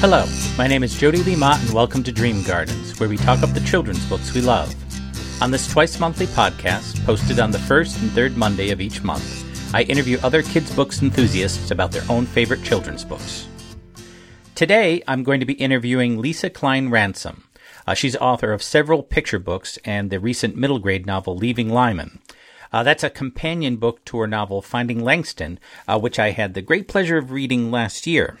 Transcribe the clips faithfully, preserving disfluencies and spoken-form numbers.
Hello, my name is Jody Lee Mott and welcome to Dream Gardens, where we talk up the children's books we love. On this twice-monthly podcast, posted on the first and third Monday of each month, I interview other kids' books enthusiasts about their own favorite children's books. Today, I'm going to be interviewing Lisa Klein-Ransom. Uh, she's author of several picture books and the recent middle grade novel Leaving Lyman. Uh, that's a companion book to her novel Finding Langston, uh, which I had the great pleasure of reading last year.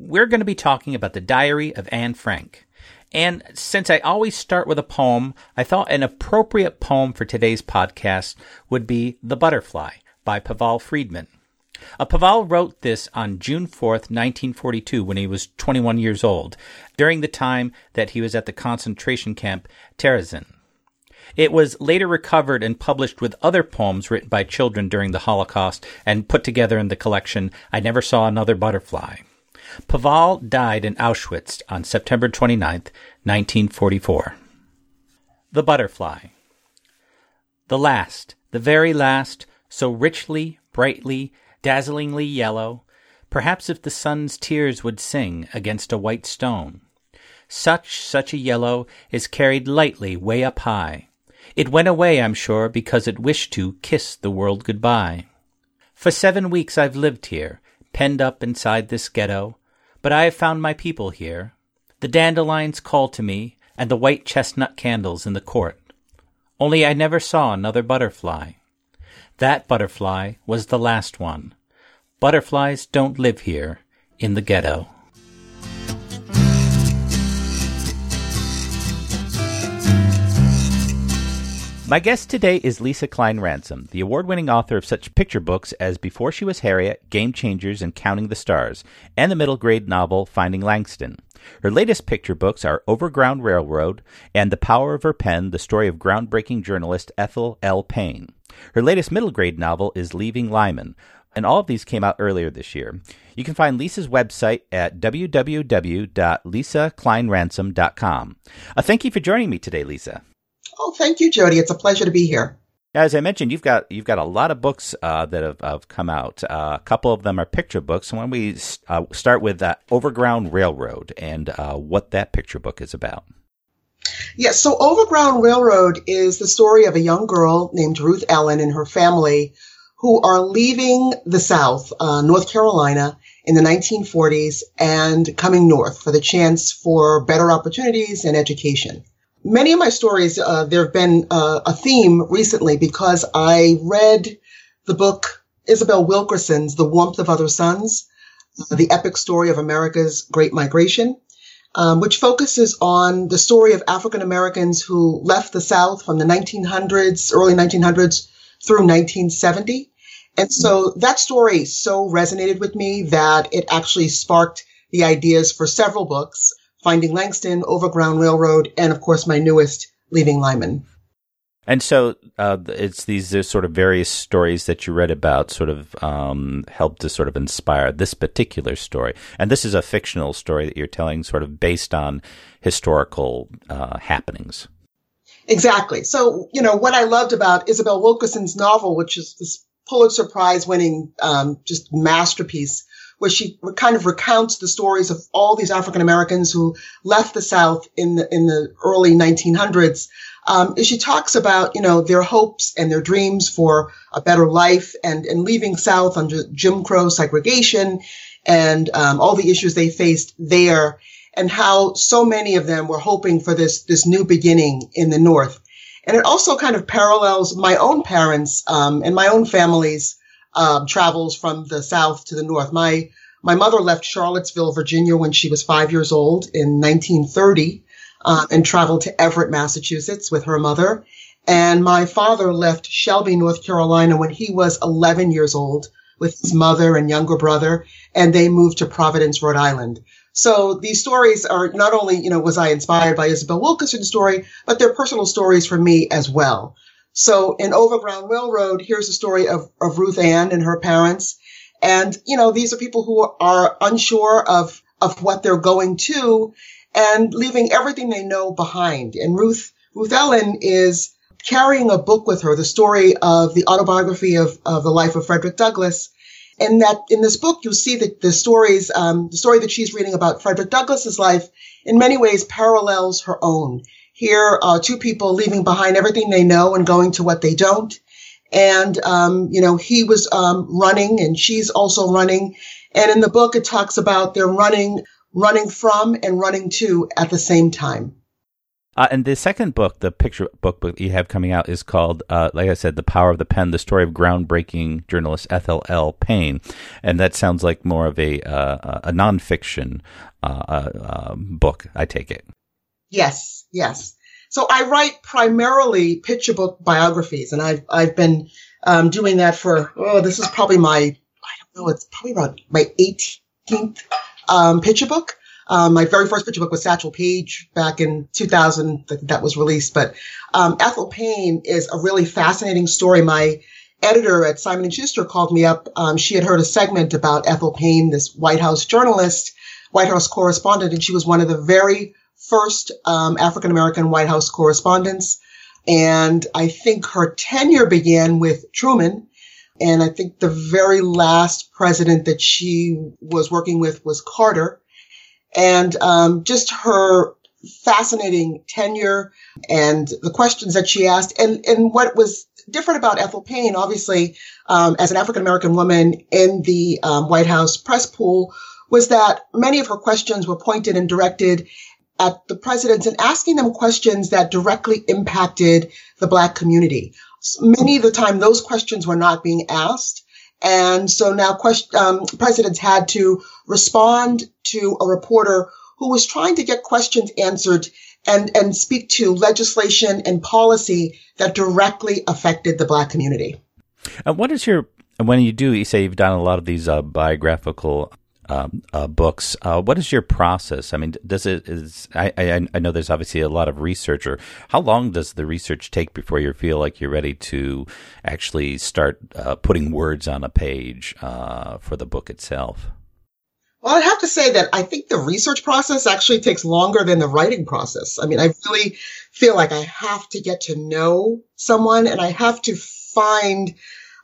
We're going to be talking about The Diary of Anne Frank. And since I always start with a poem, I thought an appropriate poem for today's podcast would be The Butterfly by Pavel Friedman. Uh, Pavel wrote this on June fourth, nineteen forty-two, when he was twenty-one years old, during the time that he was at the concentration camp Terezin. It was later recovered and published with other poems written by children during the Holocaust and put together in the collection I Never Saw Another Butterfly. Pavel died in Auschwitz on September twenty-ninth, nineteen forty-four. The Butterfly. The last, the very last, so richly, brightly, dazzlingly yellow, perhaps if the sun's tears would sing against a white stone. Such, such a yellow is carried lightly way up high. It went away, I'm sure, because it wished to kiss the world goodbye. For seven weeks I've lived here, penned up inside this ghetto, but I have found my people here. The dandelions call to me, and the white chestnut candles in the court. Only I never saw another butterfly. That butterfly was the last one. Butterflies don't live here in the ghetto. My guest today is Lisa Klein-Ransom, the award-winning author of such picture books as Before She Was Harriet, Game Changers, and Counting the Stars, and the middle-grade novel Finding Langston. Her latest picture books are Overground Railroad and The Power of Her Pen, the story of groundbreaking journalist Ethel L. Payne. Her latest middle-grade novel is Leaving Lyman, and all of these came out earlier this year. You can find Lisa's website at w w w dot lisa klein ransom dot com. Uh, thank you for joining me today, Lisa. Oh, thank you, Jody. It's a pleasure to be here. As I mentioned, you've got you've got a lot of books uh, that have, have come out. Uh, a couple of them are picture books. So why don't we uh, start with uh, Overground Railroad and uh, what that picture book is about. Yes, so Overground Railroad is the story of a young girl named Ruth Ellen and her family who are leaving the South, uh, North Carolina, in the nineteen forties and coming north for the chance for better opportunities and education. Many of my stories, uh, there have been uh, a theme recently because I read the book Isabel Wilkerson's The Warmth of Other Suns, the epic story of America's Great Migration. Um, which focuses on the story of African Americans who left the South from the nineteen hundreds, early nineteen hundreds through nineteen seventy. And so that story so resonated with me that it actually sparked the ideas for several books, Finding Langston, Overground Railroad, and of course my newest, Leaving Lyman. And so uh, it's these there's sort of various stories that you read about sort of um, helped to sort of inspire this particular story. And this is a fictional story that you're telling sort of based on historical uh, happenings. Exactly. So, you know, what I loved about Isabel Wilkerson's novel, which is this Pulitzer Prize winning um, just masterpiece, where she kind of recounts the stories of all these African Americans who left the South in the, in the early nineteen hundreds. Um, she talks about, you know, their hopes and their dreams for a better life and, and leaving South under Jim Crow segregation and um, all the issues they faced there and how so many of them were hoping for this, this new beginning in the North. And it also kind of parallels my own parents um, and my own family's um, travels from the South to the North. My, my mother left Charlottesville, Virginia when she was five years old in nineteen thirty. Uh, and traveled to Everett, Massachusetts with her mother. And my father left Shelby, North Carolina when he was eleven years old with his mother and younger brother, and they moved to Providence, Rhode Island. So these stories are not only, you know, was I inspired by Isabel Wilkerson's story, but they're personal stories for me as well. So in Overground Railroad, here's the story of, of Ruth Ann and her parents. And, you know, these are people who are unsure of, of what they're going to, and leaving everything they know behind. And Ruth, Ruth Ellen is carrying a book with her, the story of the autobiography of, of the life of Frederick Douglass. And that in this book, you'll see that the stories, um, the story that she's reading about Frederick Douglass's life in many ways parallels her own. Here are two people leaving behind everything they know and going to what they don't. And, um, you know, he was um, running and she's also running. And in the book, it talks about they're running, running from and running to at the same time. Uh, and the second book, the picture book book you have coming out is called, uh, like I said, The Power of the Pen, the story of groundbreaking journalist Ethel L. Payne. And that sounds like more of a uh, a nonfiction uh, uh, book, I take it. Yes, yes. So I write primarily picture book biographies, and I've, I've been um, doing that for, oh, this is probably my, I don't know, it's probably about my eighteenth um, picture book. Um, my very first picture book was Satchel Paige back in two thousand that, that was released. But um, Ethel Payne is a really fascinating story. My editor at Simon and Schuster called me up. Um, she had heard a segment about Ethel Payne, this White House journalist, White House correspondent, and she was one of the very first um, African-American White House correspondents. And I think her tenure began with Truman. And I think the very last president that she was working with was Carter. And um, just her fascinating tenure and the questions that she asked. And, and what was different about Ethel Payne, obviously, um, as an African-American woman in the um, White House press pool, was that many of her questions were pointed and directed at the presidents and asking them questions that directly impacted the Black community. Many of the time, those questions were not being asked. And so now question, um, presidents had to respond to a reporter who was trying to get questions answered and, and speak to legislation and policy that directly affected the Black community. And what is your, and when you do, you say you've done a lot of these uh, biographical Um, uh, books. Uh, what is your process? I mean, does it is I, I I know there's obviously a lot of research. Or how long does the research take before you feel like you're ready to actually start uh, putting words on a page uh, for the book itself? Well, I'd have to say that I think the research process actually takes longer than the writing process. I mean, I really feel like I have to get to know someone, and I have to find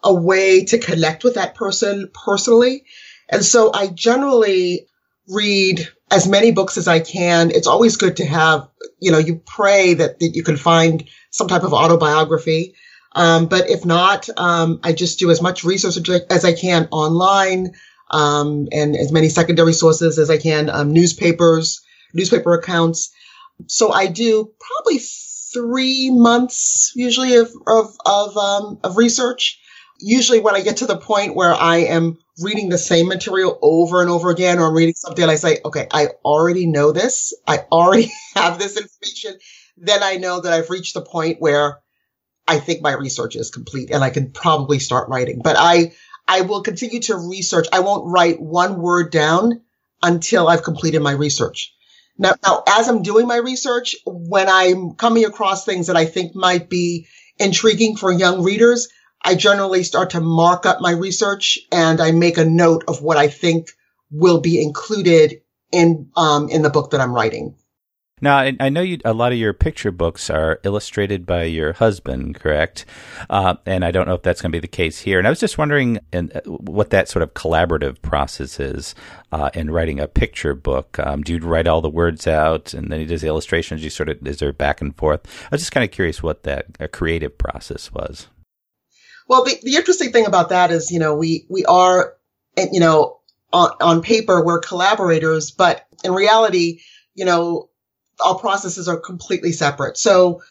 a way to connect with that person personally. And so I generally read as many books as I can. It's always good to have, you know, you pray that, that you can find some type of autobiography. Um, but if not, um, I just do as much research as I can online, um, and as many secondary sources as I can, um, newspapers, newspaper accounts. So I do probably three months usually of, of, of, um, of research. Usually when I get to the point where I am reading the same material over and over again, or I'm reading something and I say, okay, I already know this. I already have this information. Then I know that I've reached the point where I think my research is complete and I can probably start writing. But I, I will continue to research. I won't write one word down until I've completed my research. Now, now as I'm doing my research, when I'm coming across things that I think might be intriguing for young readers, I generally start to mark up my research and I make a note of what I think will be included in um, in the book that I'm writing. Now, I, I know you, a lot of your picture books are illustrated by your husband, correct? Uh, and I don't know if that's going to be the case here. And I was just wondering in, uh, what that sort of collaborative process is uh, in writing a picture book. Um, do you write all the words out and then he does the illustrations? You sort of, is there back and forth? I was just kind of curious what that uh, creative process was. Well, the, the interesting thing about that is, you know, we, we are, you know, on, on paper, we're collaborators, but in reality, you know, our processes are completely separate. So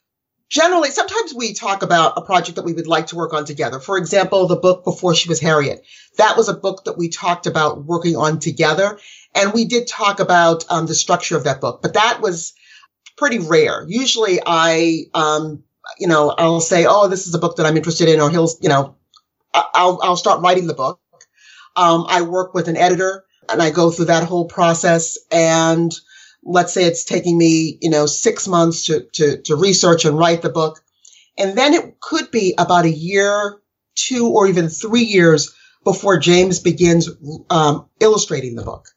generally, sometimes we talk about a project that we would like to work on together. For example, the book Before She Was Harriet. That was a book that we talked about working on together. And we did talk about um, the structure of that book, but that was pretty rare. Usually I, um, you know, I'll say, oh, this is a book that I'm interested in, or he'll, you know, I'll, I'll start writing the book. Um, I work with an editor and I go through that whole process. And let's say it's taking me, you know, six months to, to, to research and write the book. And then it could be about a year, two, or even three years before James begins, um, illustrating the book.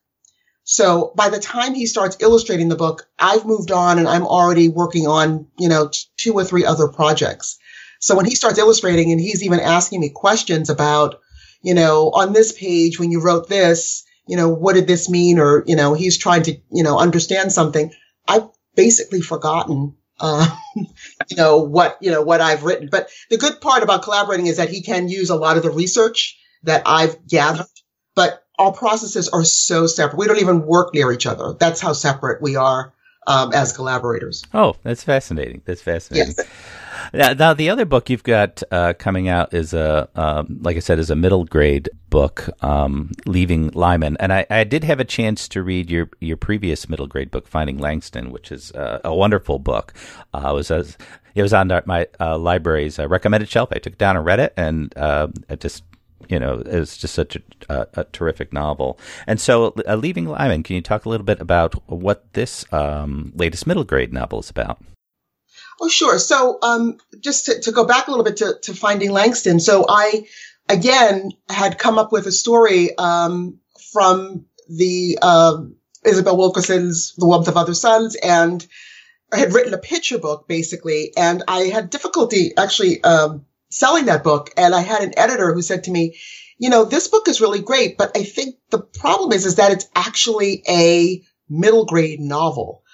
So by the time he starts illustrating the book, I've moved on and I'm already working on, you know, two or three other projects. So when he starts illustrating and he's even asking me questions about, you know, on this page, when you wrote this, you know, what did this mean? Or, you know, he's trying to, you know, understand something. I've basically forgotten, uh, you know, what, you know, what I've written. But the good part about collaborating is that he can use a lot of the research that I've gathered, but our processes are so separate. We don't even work near each other. That's how separate we are um, as collaborators. Oh, that's fascinating. That's fascinating. Yes. Now, now, the other book you've got uh, coming out is a, um, like I said, is a middle grade book, um, Leaving Lyman. And I, I did have a chance to read your, your previous middle grade book, Finding Langston, which is uh, a wonderful book. Uh, it was a, it was on my uh, library's uh, recommended shelf. I took it down and read it, and uh, I just. You know, it's just such a, a, a terrific novel. And so, uh, Leaving Lyman, can you talk a little bit about what this um, latest middle grade novel is about? Oh, sure. So, um, just to, to go back a little bit to, to Finding Langston. So, I, again, had come up with a story um, from the uh, Isabel Wilkerson's The Warmth of Other Suns, and I had written a picture book, basically, and I had difficulty actually um selling that book. And I had an editor who said to me, you know, this book is really great, but I think the problem is, is that it's actually a middle grade novel.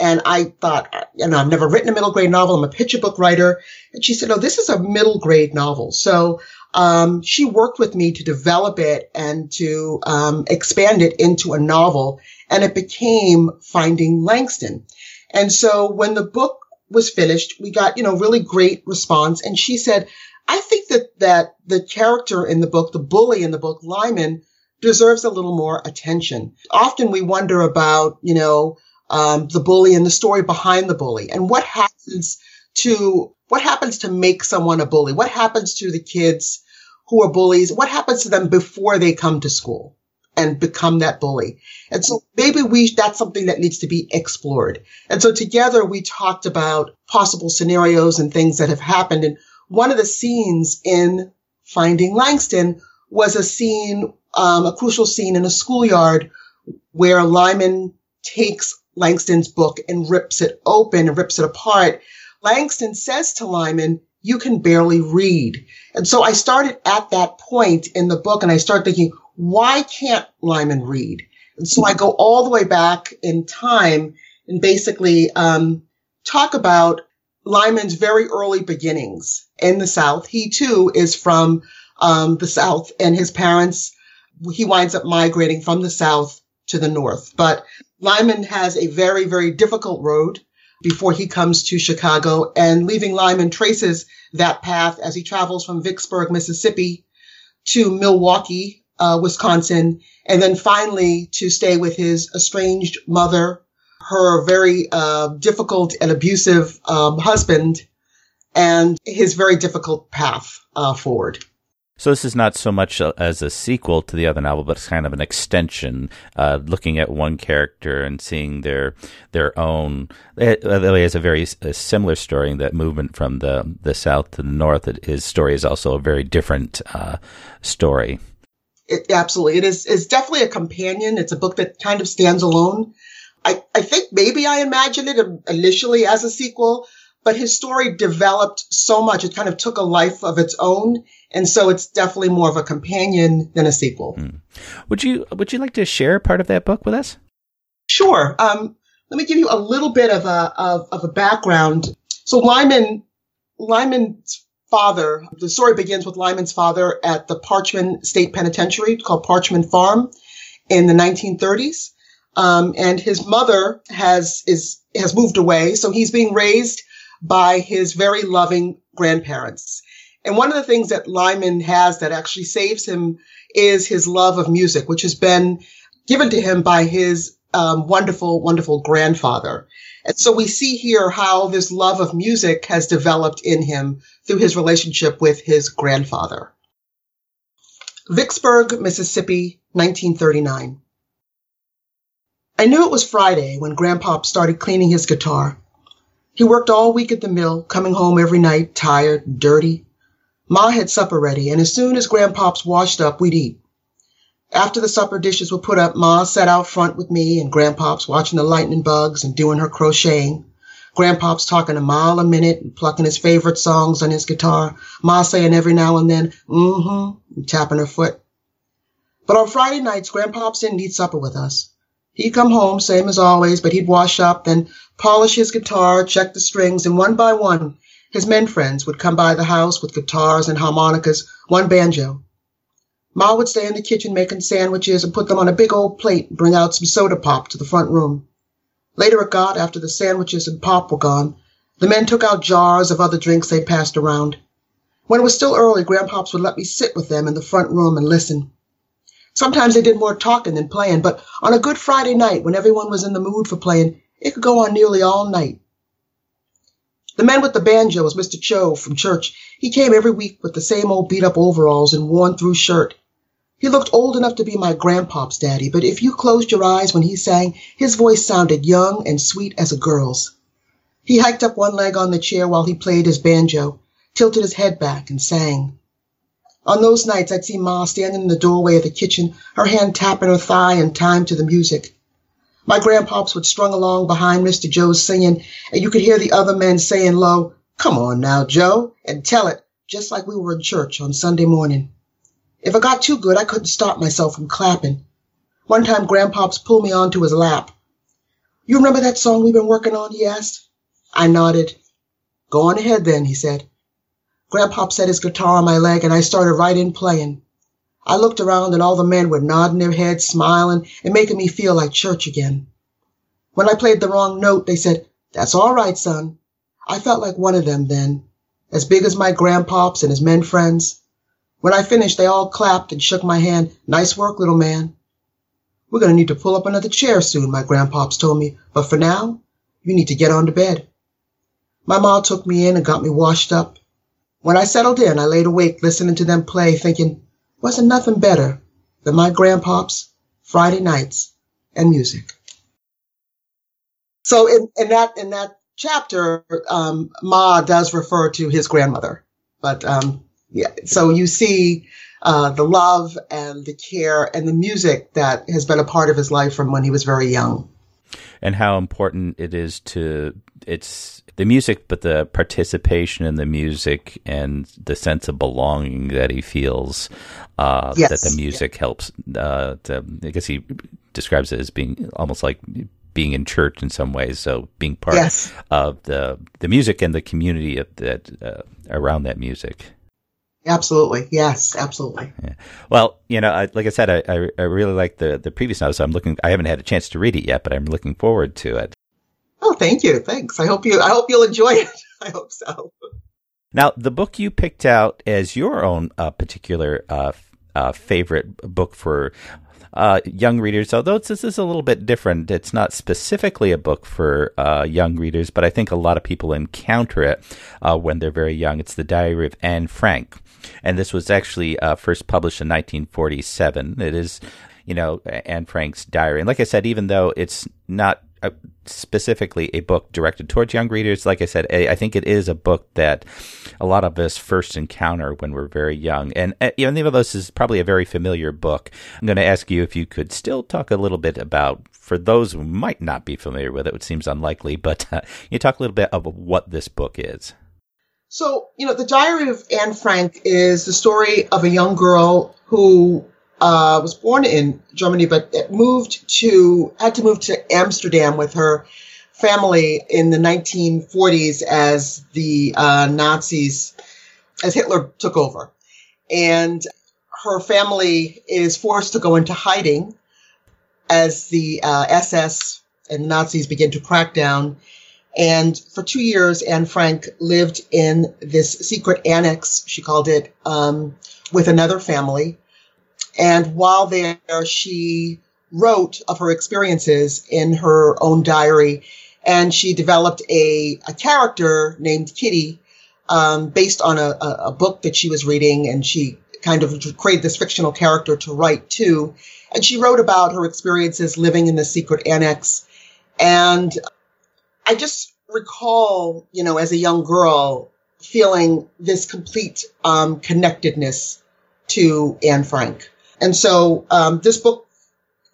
And I thought, you know, I've never written a middle grade novel. I'm a picture book writer. And she said, no, this is a middle grade novel. So, um, she worked with me to develop it and to, um, expand it into a novel. And it became Finding Langston. And so when the book was finished, we got, you know, really great response. And she said, I think that, that the character in the book, the bully in the book, Lyman, deserves a little more attention. Often we wonder about, you know, um, the bully and the story behind the bully and what happens to, what happens to make someone a bully? What happens to the kids who are bullies? What happens to them before they come to school and become that bully? And so maybe we, that's something that needs to be explored. And so together we talked about possible scenarios and things that have happened. And one of the scenes in Finding Langston was a scene, um, a crucial scene in a schoolyard where Lyman takes Langston's book and rips it open and rips it apart. Langston says to Lyman, you can barely read. And so I started at that point in the book and I started thinking, why can't Lyman read? And so I go all the way back in time and basically um talk about Lyman's very early beginnings in the South. He, too, is from um the South, and his parents, he winds up migrating from the South to the North. But Lyman has a very, very difficult road before he comes to Chicago, and Leaving Lyman traces that path as he travels from Vicksburg, Mississippi, to Milwaukee, Uh, Wisconsin, and then finally to stay with his estranged mother, her very uh, difficult and abusive um, husband, and his very difficult path uh, forward. So this is not so much a, as a sequel to the other novel, but it's kind of an extension, uh, looking at one character and seeing their their own. It really has a very a similar story in that movement from the, the South to the North. His story is also a very different uh, story. It, absolutely. It is, it's definitely a companion. It's a book that kind of stands alone. I, I think maybe I imagined it initially as a sequel, but his story developed so much. It kind of took a life of its own. And so it's definitely more of a companion than a sequel. Mm. Would you, would you like to share part of that book with us? Sure. Um, let me give you a little bit of a, of, of a background. So Lyman, Lyman's father, the story begins with Lyman's father at the Parchman State Penitentiary called Parchman Farm in the nineteen thirties. Um, and his mother has, is, has moved away. So he's being raised by his very loving grandparents. And one of the things that Lyman has that actually saves him is his love of music, which has been given to him by his um, wonderful, wonderful grandfather. And so we see here how this love of music has developed in him through his relationship with his grandfather. Vicksburg, Mississippi, nineteen thirty-nine. I knew it was Friday when Grandpop started cleaning his guitar. He worked all week at the mill, coming home every night, tired, dirty. Ma had supper ready, and as soon as Grandpop's washed up, we'd eat. After the supper dishes were put up, Ma sat out front with me and Grandpop's watching the lightning bugs and doing her crocheting. Grandpop's talking a mile a minute and plucking his favorite songs on his guitar. Ma saying every now and then, mm-hmm, and tapping her foot. But on Friday nights, Grandpops didn't eat supper with us. He'd come home, same as always, but he'd wash up, then polish his guitar, check the strings, and one by one, his men friends would come by the house with guitars and harmonicas, one banjo. Ma would stay in the kitchen making sandwiches and put them on a big old plate and bring out some soda pop to the front room. Later it got, after the sandwiches and pop were gone, the men took out jars of other drinks they passed around. When it was still early, Grandpops would let me sit with them in the front room and listen. Sometimes they did more talking than playing, but on a good Friday night, when everyone was in the mood for playing, it could go on nearly all night. The man with the banjo was Mister Cho from church. He came every week with the same old beat-up overalls and worn-through shirt. He looked old enough to be my Grandpop's daddy, but if you closed your eyes when he sang, his voice sounded young and sweet as a girl's. He hiked up one leg on the chair while he played his banjo, tilted his head back, and sang. On those nights, I'd see Ma standing in the doorway of the kitchen, her hand tapping her thigh in time to the music. My Grandpops would strung along behind Mister Joe's singing, and you could hear the other men saying low, "Come on now, Joe, and tell it," just like we were in church on Sunday morning. If it got too good, I couldn't stop myself from clapping. One time, Grandpops pulled me onto his lap. "You remember that song we've been working on?" he asked. I nodded. "Go on ahead then," he said. Grandpop set his guitar on my leg, and I started right in playing. I looked around, and all the men were nodding their heads, smiling, and making me feel like church again. When I played the wrong note, they said, "That's all right, son." I felt like one of them then, as big as my Grandpops and his men friends. When I finished, they all clapped and shook my hand. "Nice work, little man." "We're going to need to pull up another chair soon," my Grandpops told me, "but for now, you need to get on to bed." My ma took me in and got me washed up. When I settled in, I laid awake listening to them play, thinking, wasn't nothing better than my Grandpops, Friday nights, and music. So in, in that in that chapter, um, Ma does refer to his grandmother. But um, yeah, so you see uh, the love and the care and the music that has been a part of his life from when he was very young. And how important it is to it's the music, but the participation in the music and the sense of belonging that he feels uh, yes. that the music yeah. helps. Uh, to, I guess he describes it as being almost like being in church in some ways. So being part yes. of the the music and the community of that uh, around that music. Absolutely. Yes, absolutely. Yeah. Well, you know, I, like I said, I, I, I really like the, the previous novel. So I'm looking, I haven't had a chance to read it yet, but I'm looking forward to it. Oh, thank you. Thanks. I hope you, I hope you'll enjoy it. I hope so. Now, the book you picked out as your own uh, particular uh, uh, favorite book for uh, young readers, although it's, this is a little bit different. It's not specifically a book for uh, young readers, but I think a lot of people encounter it uh, when they're very young. It's The Diary of Anne Frank. And this was actually uh, first published in nineteen forty-seven. It is, you know, Anne Frank's diary. And like I said, even though it's not a, specifically a book directed towards young readers, like I said, I, I think it is a book that a lot of us first encounter when we're very young. And uh, even though this is probably a very familiar book, I'm going to ask you if you could still talk a little bit about, for those who might not be familiar with it, which seems unlikely, but uh, you talk a little bit about what this book is. So, you know, The Diary of Anne Frank is the story of a young girl who uh, was born in Germany, but moved to, had to move to Amsterdam with her family in the nineteen forties as the uh, Nazis, as Hitler took over. And her family is forced to go into hiding as the uh, S S and Nazis begin to crack down. And for two years, Anne Frank lived in this secret annex, she called it, um, with another family. And while there, she wrote of her experiences in her own diary. And she developed a, a character named Kitty, um, based on a, a book that she was reading. And she kind of created this fictional character to write to. And she wrote about her experiences living in the secret annex. And I just recall, you know, as a young girl, feeling this complete um, connectedness to Anne Frank. And so um, this book,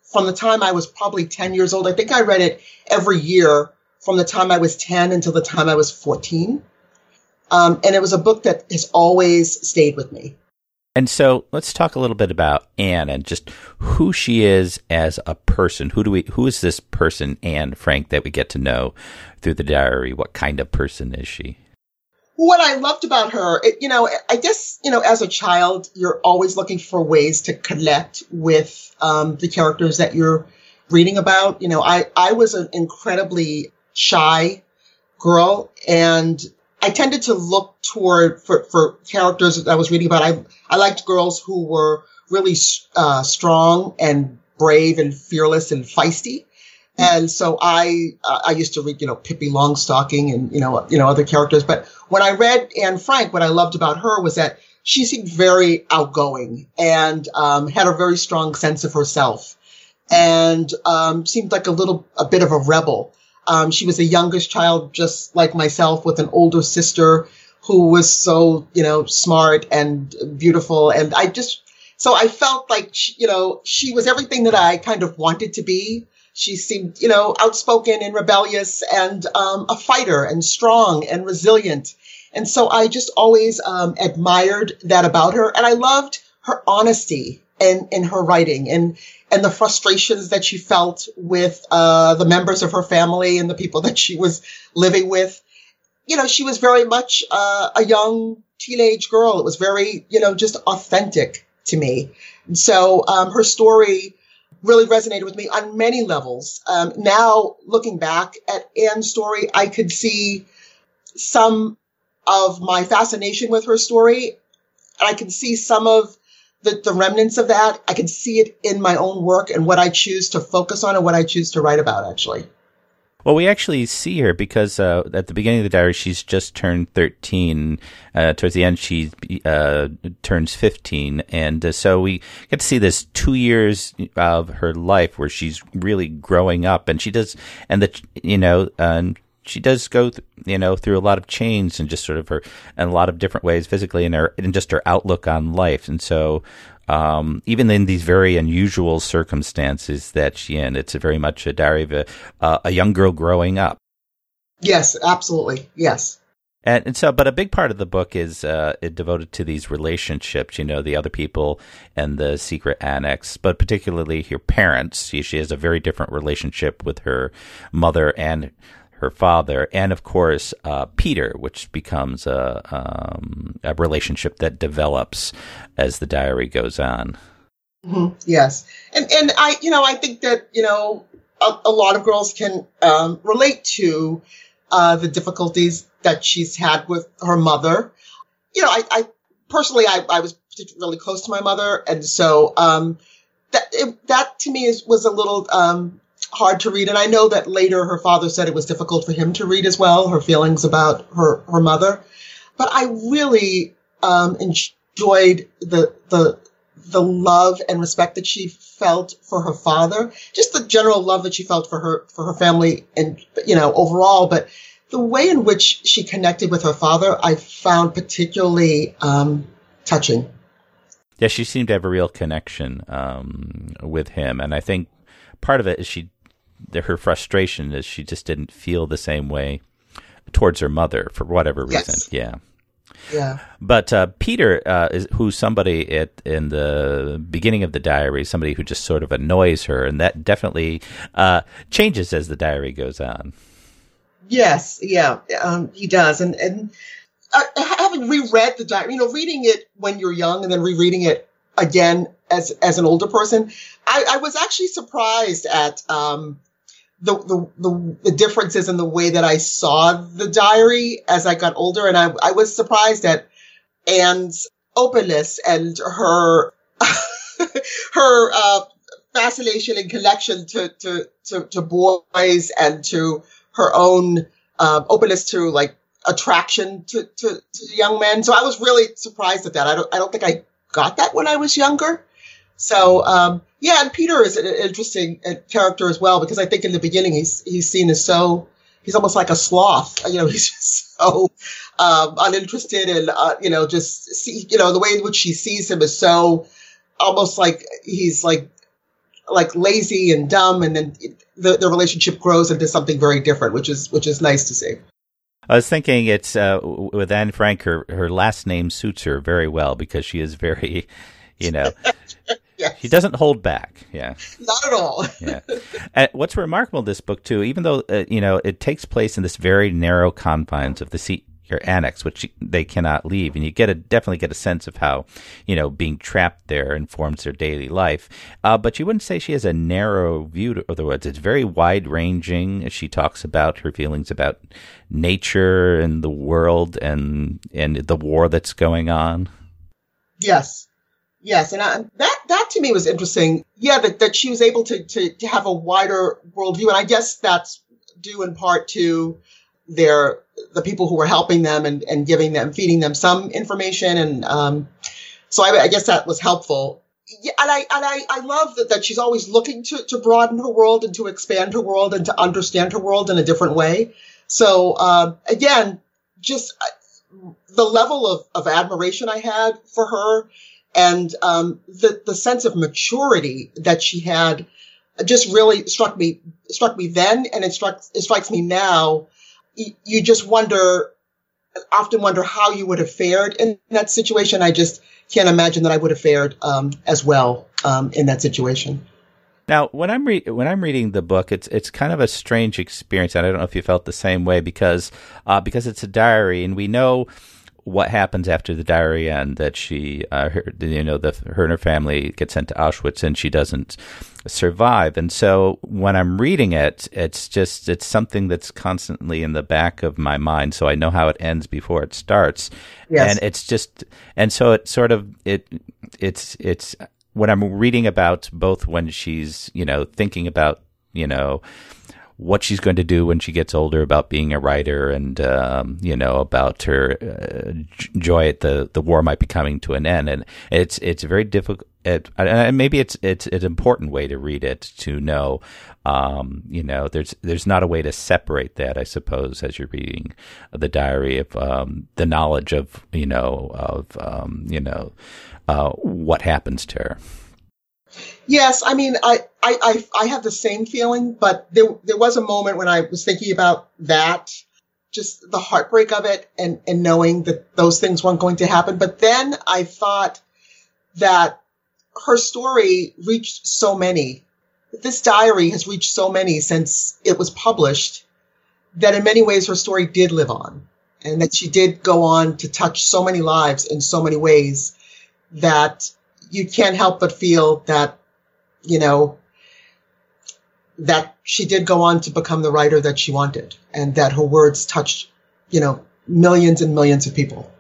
from the time I was probably ten years old, I think I read it every year from the time I was ten until the time I was fourteen. Um, and it was a book that has always stayed with me. And so let's talk a little bit about Anne and just who she is as a person. Who do we? Who is this person, Anne Frank, that we get to know through the diary? What kind of person is she? What I loved about her, it, you know, I guess, you know, as a child, you're always looking for ways to connect with um, the characters that you're reading about. You know, I, I was an incredibly shy girl, and I tended to look toward for, for characters that I was reading about. I, I liked girls who were really uh, strong and brave and fearless and feisty. And so I, uh, I used to read, you know, Pippi Longstocking and, you know, you know, other characters. But when I read Anne Frank, what I loved about her was that she seemed very outgoing and, um, had a very strong sense of herself and, um, seemed like a little, a bit of a rebel. Um, she was the youngest child, just like myself, with an older sister who was so, you know, smart and beautiful. And I just, so I felt like, she, you know, she was everything that I kind of wanted to be. She seemed, you know, outspoken and rebellious and um, a fighter and strong and resilient. And so I just always um, admired that about her. And I loved her honesty and in her writing and, and the frustrations that she felt with uh, the members of her family and the people that she was living with. You know, she was very much uh, a young teenage girl. It was very, you know, just authentic to me. And so um, her story really resonated with me on many levels. Um, now, looking back at Anne's story, I could see some of my fascination with her story, and I can see some of the, the remnants of that. I can see it in my own work and what I choose to focus on and what I choose to write about, actually. Well, we actually see her because uh, at the beginning of the diary, she's just turned thirteen. Uh, towards the end, she uh, turns fifteen. And uh, so we get to see this two years of her life where she's really growing up. And she does, and the, you know, uh, she does go, th- you know, through a lot of change and just sort of her, in a lot of different ways physically and her, and just her outlook on life. And so, Um, even in these very unusual circumstances that she's in, it's a very much a diary of a, uh, a young girl growing up. Yes, absolutely. Yes. And, and so, but a big part of the book is uh, it devoted to these relationships, you know, the other people and the secret annex, but particularly her parents. She, she has a very different relationship with her mother and her father, and of course, uh, Peter, which becomes a, um, a relationship that develops as the diary goes on. Mm-hmm. Yes. And, and I, you know, I think that, you know, a, a lot of girls can, um, relate to, uh, the difficulties that she's had with her mother. You know, I, I personally, I, I was really close to my mother. And so, um, that, it, that to me is, was a little, um, hard to read. And I know that later her father said it was difficult for him to read as well, her feelings about her, her mother. But I really um, enjoyed the, the, the love and respect that she felt for her father, just the general love that she felt for her, for her family and, you know, overall. But the way in which she connected with her father, I found particularly um, touching. Yeah, she seemed to have a real connection um, with him. And I think part of it is she, her frustration is she just didn't feel the same way towards her mother for whatever reason. Yes. Yeah. Yeah. But uh, Peter, uh, is, who's somebody at, in the beginning of the diary, somebody who just sort of annoys her, and that definitely uh, changes as the diary goes on. Yes. Yeah, um, he does. And, and uh, having reread the diary, you know, reading it when you're young and then rereading it again as as an older person, I, I was actually surprised at um, the, the, the the differences in the way that I saw the diary as I got older. And I, I was surprised at Anne's openness and her her uh, fascination and connection to, to, to, to boys and to her own uh, openness to, like, attraction to, to, to young men. So I was really surprised at that. I don't I don't think I got that when I was younger. So, um, yeah, and Peter is an interesting character as well, because I think in the beginning he's he's seen as so, he's almost like a sloth. You know, he's just so um, uninterested and, uh, you know, just, see, you know, the way in which she sees him is so almost like he's like like lazy and dumb, and then the, the relationship grows into something very different, which is which is nice to see. I was thinking it's uh, with Anne Frank, her, her last name suits her very well because she is very, you know, yes. She doesn't hold back. Yeah. Not at all. Yeah. And what's remarkable in this book, too, even though, uh, you know, it takes place in this very narrow confines of the sea. Your annex, which they cannot leave, and you get a definitely get a sense of how, you know, being trapped there informs their daily life. Uh, but you wouldn't say she has a narrow view to other words. It's very wide ranging. She talks about her feelings about nature and the world and and the war that's going on. Yes, yes, and I, that that to me was interesting. Yeah, that that she was able to to, to have a wider worldview, and I guess that's due in part to their the people who were helping them and, and giving them, feeding them some information. And um, so I, I guess that was helpful. Yeah, and I, and I, I love that, that she's always looking to, to broaden her world and to expand her world and to understand her world in a different way. So uh, again, just the level of, of admiration I had for her and um, the, the sense of maturity that she had just really struck me, struck me then. And it struck, it strikes me now. You just wonder, often wonder how you would have fared in that situation. I just can't imagine that I would have fared um, as well um, in that situation. Now, when I'm re- when I'm reading the book, it's it's kind of a strange experience, and I don't know if you felt the same way because uh, because it's a diary, and we know what happens after the diary end, that she, uh, her, you know, the, her and her family get sent to Auschwitz and she doesn't survive. And so when I'm reading it, it's just, it's something that's constantly in the back of my mind. So I know how it ends before it starts. Yes. And it's just, and so it sort of, it, it's, it's what I'm reading about both when she's, you know, thinking about, you know, what she's going to do when she gets older about being a writer and, um, you know, about her uh, joy at the, the war might be coming to an end. And it's, it's very difficult. It, and maybe it's, it's, it's an important way to read it to know, um, you know, there's, there's not a way to separate that, I suppose, as you're reading the diary of, um, the knowledge of, you know, of, um, you know, uh, what happens to her. Yes, I mean, I, I, I, I have the same feeling, but there there was a moment when I was thinking about that, just the heartbreak of it and, and knowing that those things weren't going to happen. But then I thought that her story reached so many. This diary has reached so many since it was published that in many ways her story did live on and that she did go on to touch so many lives in so many ways that you can't help but feel that, you know, that she did go on to become the writer that she wanted and that her words touched, you know, millions and millions of people.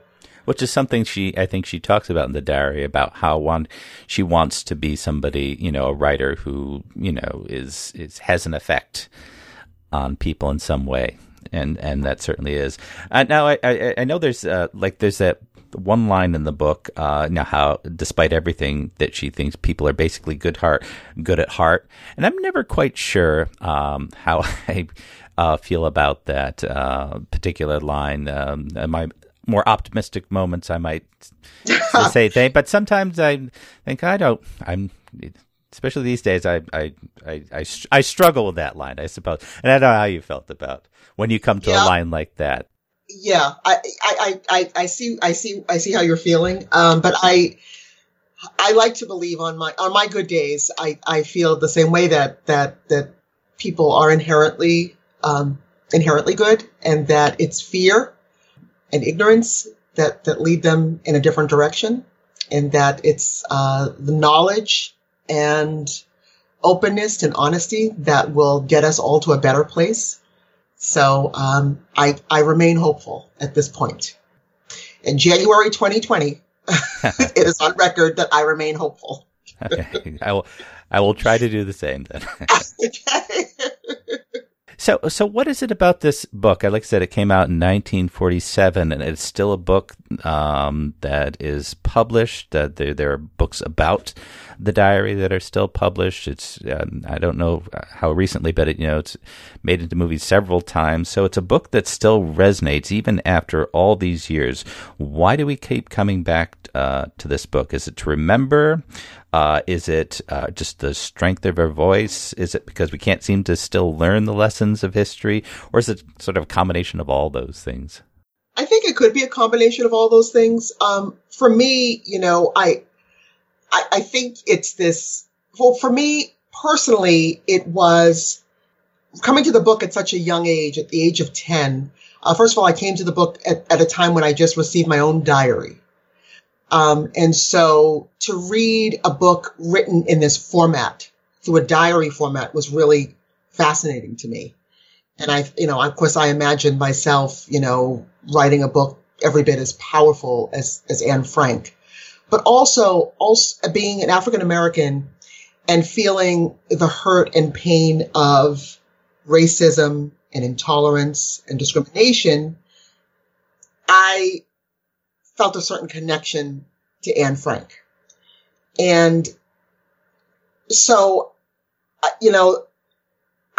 Which is something she, I think she talks about in the diary about how one, she wants to be somebody, you know, a writer who, you know, is, is, has an effect on people in some way. And, and that certainly is. Uh, now I, I, I know there's uh, like, there's that, one line in the book, uh, now how, despite everything that she thinks, people are basically good heart, good at heart. And I'm never quite sure, um, how I, uh, feel about that, uh, particular line. Um, my more optimistic moments, I might say thing, but sometimes I think I don't, I'm, especially these days, I, I, I, I, I struggle with that line, I suppose. And I don't know how you felt about when you come to yeah. a line like that. Yeah, I, I, I, I see, I see, I see how you're feeling. Um, but I, I like to believe on my, on my good days, I, I feel the same way that, that, that people are inherently, um, inherently good and that it's fear and ignorance that, that lead them in a different direction and that it's, uh, the knowledge and openness and honesty that will get us all to a better place. So um, I, I remain hopeful at this point. In January twenty twenty, it is on record that I remain hopeful. Okay. I will I will try to do the same then. Okay. So so what is it about this book? Like I said, it came out in nineteen forty-seven, and it's still a book um, that is published. That there, there are books about the diary that are still published. It's uh, I don't know how recently, but it, you know, it's made into movies several times. So it's a book that still resonates even after all these years. Why do we keep coming back uh, to this book? Is it to remember? Uh, is it uh, just the strength of her voice? Is it because we can't seem to still learn the lessons of history? Or is it sort of a combination of all those things? I think it could be a combination of all those things. Um, for me, you know, I, I, I think it's this, well, for me personally, it was coming to the book at such a young age, at the age of ten. Uh, first of all, I came to the book at, at a time when I just received my own diary. Um, and so to read a book written in this format, through a diary format, was really fascinating to me. And I, you know, of course, I imagined myself, you know, writing a book every bit as powerful as, as Anne Frank, but also, also being an African American and feeling the hurt and pain of racism and intolerance and discrimination, I felt a certain connection to Anne Frank. And so, you know,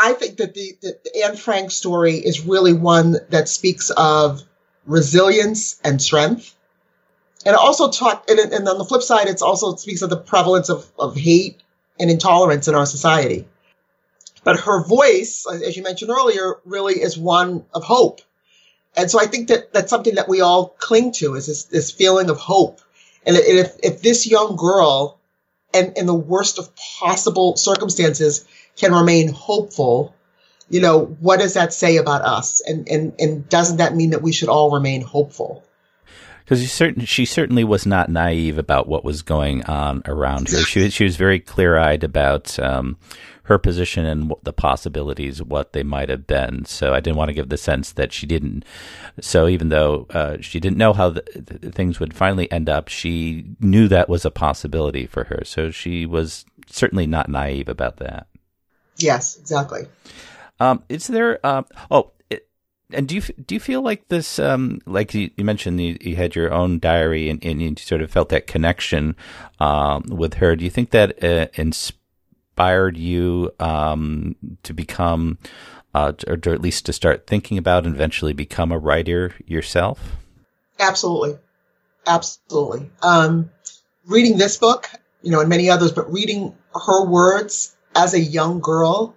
I think that the, the, the Anne Frank story is really one that speaks of resilience and strength. And also talk, and, and on the flip side, it's also speaks of the prevalence of, of hate and intolerance in our society. But her voice, as you mentioned earlier, really is one of hope. And so I think that that's something that we all cling to, is this, this feeling of hope. And if, if this young girl, and in the worst of possible circumstances, can remain hopeful, you know, what does that say about us? And, and, and doesn't that mean that we should all remain hopeful? Because certain, she certainly was not naive about what was going on around her. She, she was very clear-eyed about um, her position and the possibilities, what they might have been. So I didn't want to give the sense that she didn't. So even though uh, she didn't know how the, the things would finally end up, she knew that was a possibility for her. So she was certainly not naive about that. Yes, exactly. Um, is there? Uh, oh, it, and do you do you feel like this? Um, like you, you mentioned, you, you had your own diary, and, and you sort of felt that connection um, with her. Do you think that uh, inspired you um, to become, uh, or to at least to start thinking about, and eventually become a writer yourself? Absolutely, absolutely. Um, reading this book, you know, and many others, but reading her words as a young girl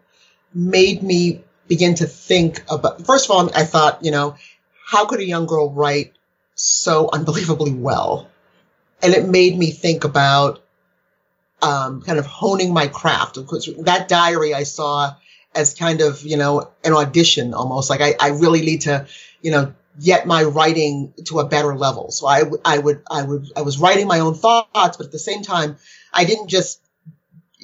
made me begin to think about, first of all, I thought, you know, how could a young girl write so unbelievably well? And it made me think about um, kind of honing my craft. Of course, that diary I saw as kind of, you know, an audition almost. Like I, I really need to, you know, get my writing to a better level. So I, I would, I would, I was writing my own thoughts, but at the same time, I didn't just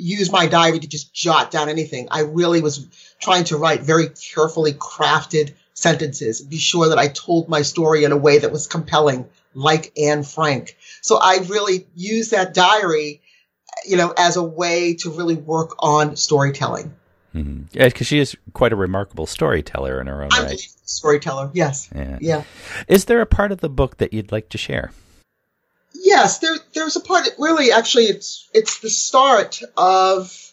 use my diary to just jot down anything. I really was trying to write very carefully crafted sentences, be sure that I told my story in a way that was compelling, like Anne Frank. So I really used that diary, you know, as a way to really work on storytelling. Mm-hmm. Yeah, because she is quite a remarkable storyteller in her own I'm right. A storyteller, yes. Yeah. yeah. Is there a part of the book that you'd like to share? Yes, there, there's a part, really, actually, it's it's the start of,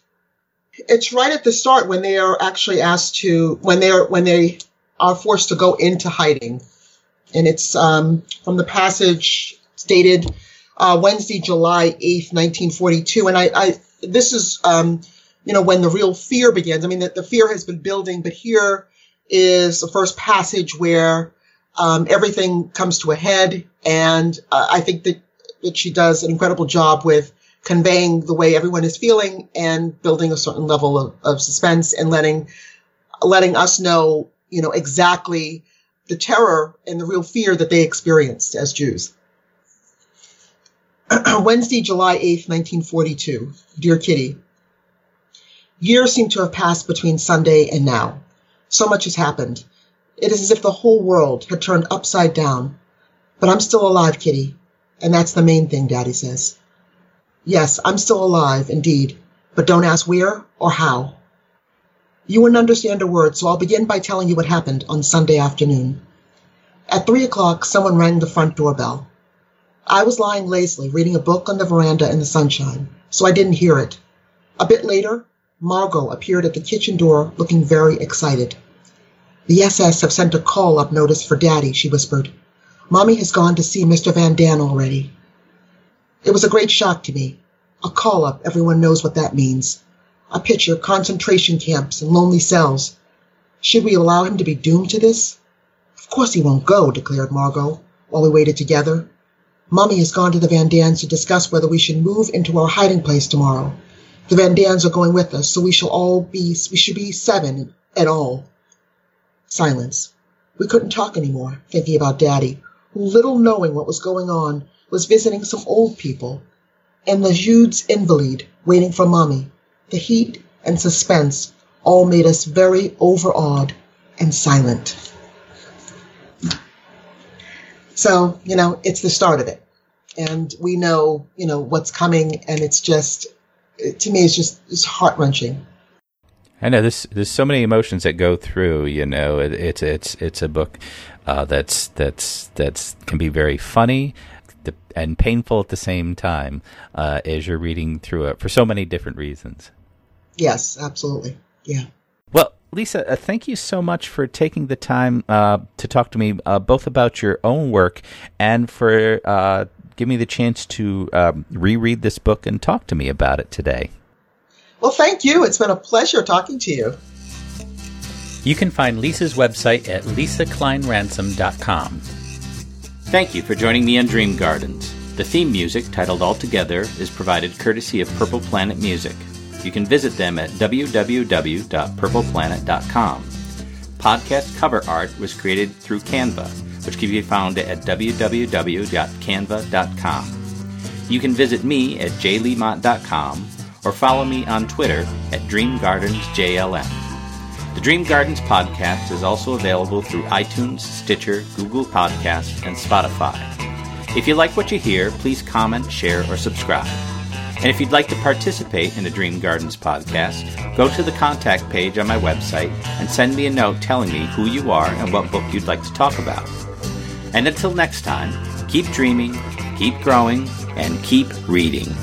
it's right at the start when they are actually asked to, when they are, when they are forced to go into hiding. And it's um, from the passage dated uh, Wednesday, July eighth, nineteen forty-two. And I, I this is, um, you know, when the real fear begins. I mean, the, the fear has been building, but here is the first passage where um, everything comes to a head. And uh, I think that that she does an incredible job with conveying the way everyone is feeling and building a certain level of, of suspense and letting, letting us know, you know, exactly the terror and the real fear that they experienced as Jews. Wednesday, July eighth, nineteen forty-two. Dear Kitty, years seem to have passed between Sunday and now. So much has happened. It is as if the whole world had turned upside down. But I'm still alive, Kitty. And that's the main thing, Daddy says. Yes, I'm still alive, indeed, but don't ask where or how. You wouldn't understand a word, so I'll begin by telling you what happened on Sunday afternoon. At three o'clock, someone rang the front doorbell. I was lying lazily, reading a book on the veranda in the sunshine, so I didn't hear it. A bit later, Margot appeared at the kitchen door looking very excited. "The S S have sent a call-up notice for Daddy," she whispered. "Mommy has gone to see Mister Van Dan already." It was a great shock to me. A call-up, everyone knows what that means. I picture concentration camps and lonely cells. Should we allow him to be doomed to this? "Of course he won't go," declared Margot, while we waited together. "Mommy has gone to the Van Dans to discuss whether we should move into our hiding place tomorrow. The Van Dans are going with us, so we shall all be, we should be seven at all." Silence. We couldn't talk anymore, thinking about Daddy, who, little knowing what was going on, was visiting some old people, and the huge invalid waiting for Mommy. The heat and suspense all made us very overawed and silent. So, you know, it's the start of it. And we know, you know, what's coming. And it's just, to me, it's just it's heart-wrenching. I know this, there's so many emotions that go through, you know, it, it's, it's, it's a book uh, that's, that's, that's can be very funny and painful at the same time uh, as you're reading through it for so many different reasons. Yes, absolutely. Yeah. Well, Lisa, uh, thank you so much for taking the time uh, to talk to me uh, both about your own work and for uh, giving me the chance to um, reread this book and talk to me about it today. Well, thank you. It's been a pleasure talking to you. You can find Lisa's website at lisa klein ransom dot com. Thank you for joining me on Dream Gardens. The theme music, titled All Together, is provided courtesy of Purple Planet Music. You can visit them at w w w dot purple planet dot com. Podcast cover art was created through Canva, which can be found at w w w dot canva dot com. You can visit me at j lee mott dot com or follow me on Twitter at Dream Gardens J L M. The Dream Gardens podcast is also available through iTunes, Stitcher, Google Podcasts, and Spotify. If you like what you hear, please comment, share, or subscribe. And if you'd like to participate in the Dream Gardens podcast, go to the contact page on my website and send me a note telling me who you are and what book you'd like to talk about. And until next time, keep dreaming, keep growing, and keep reading.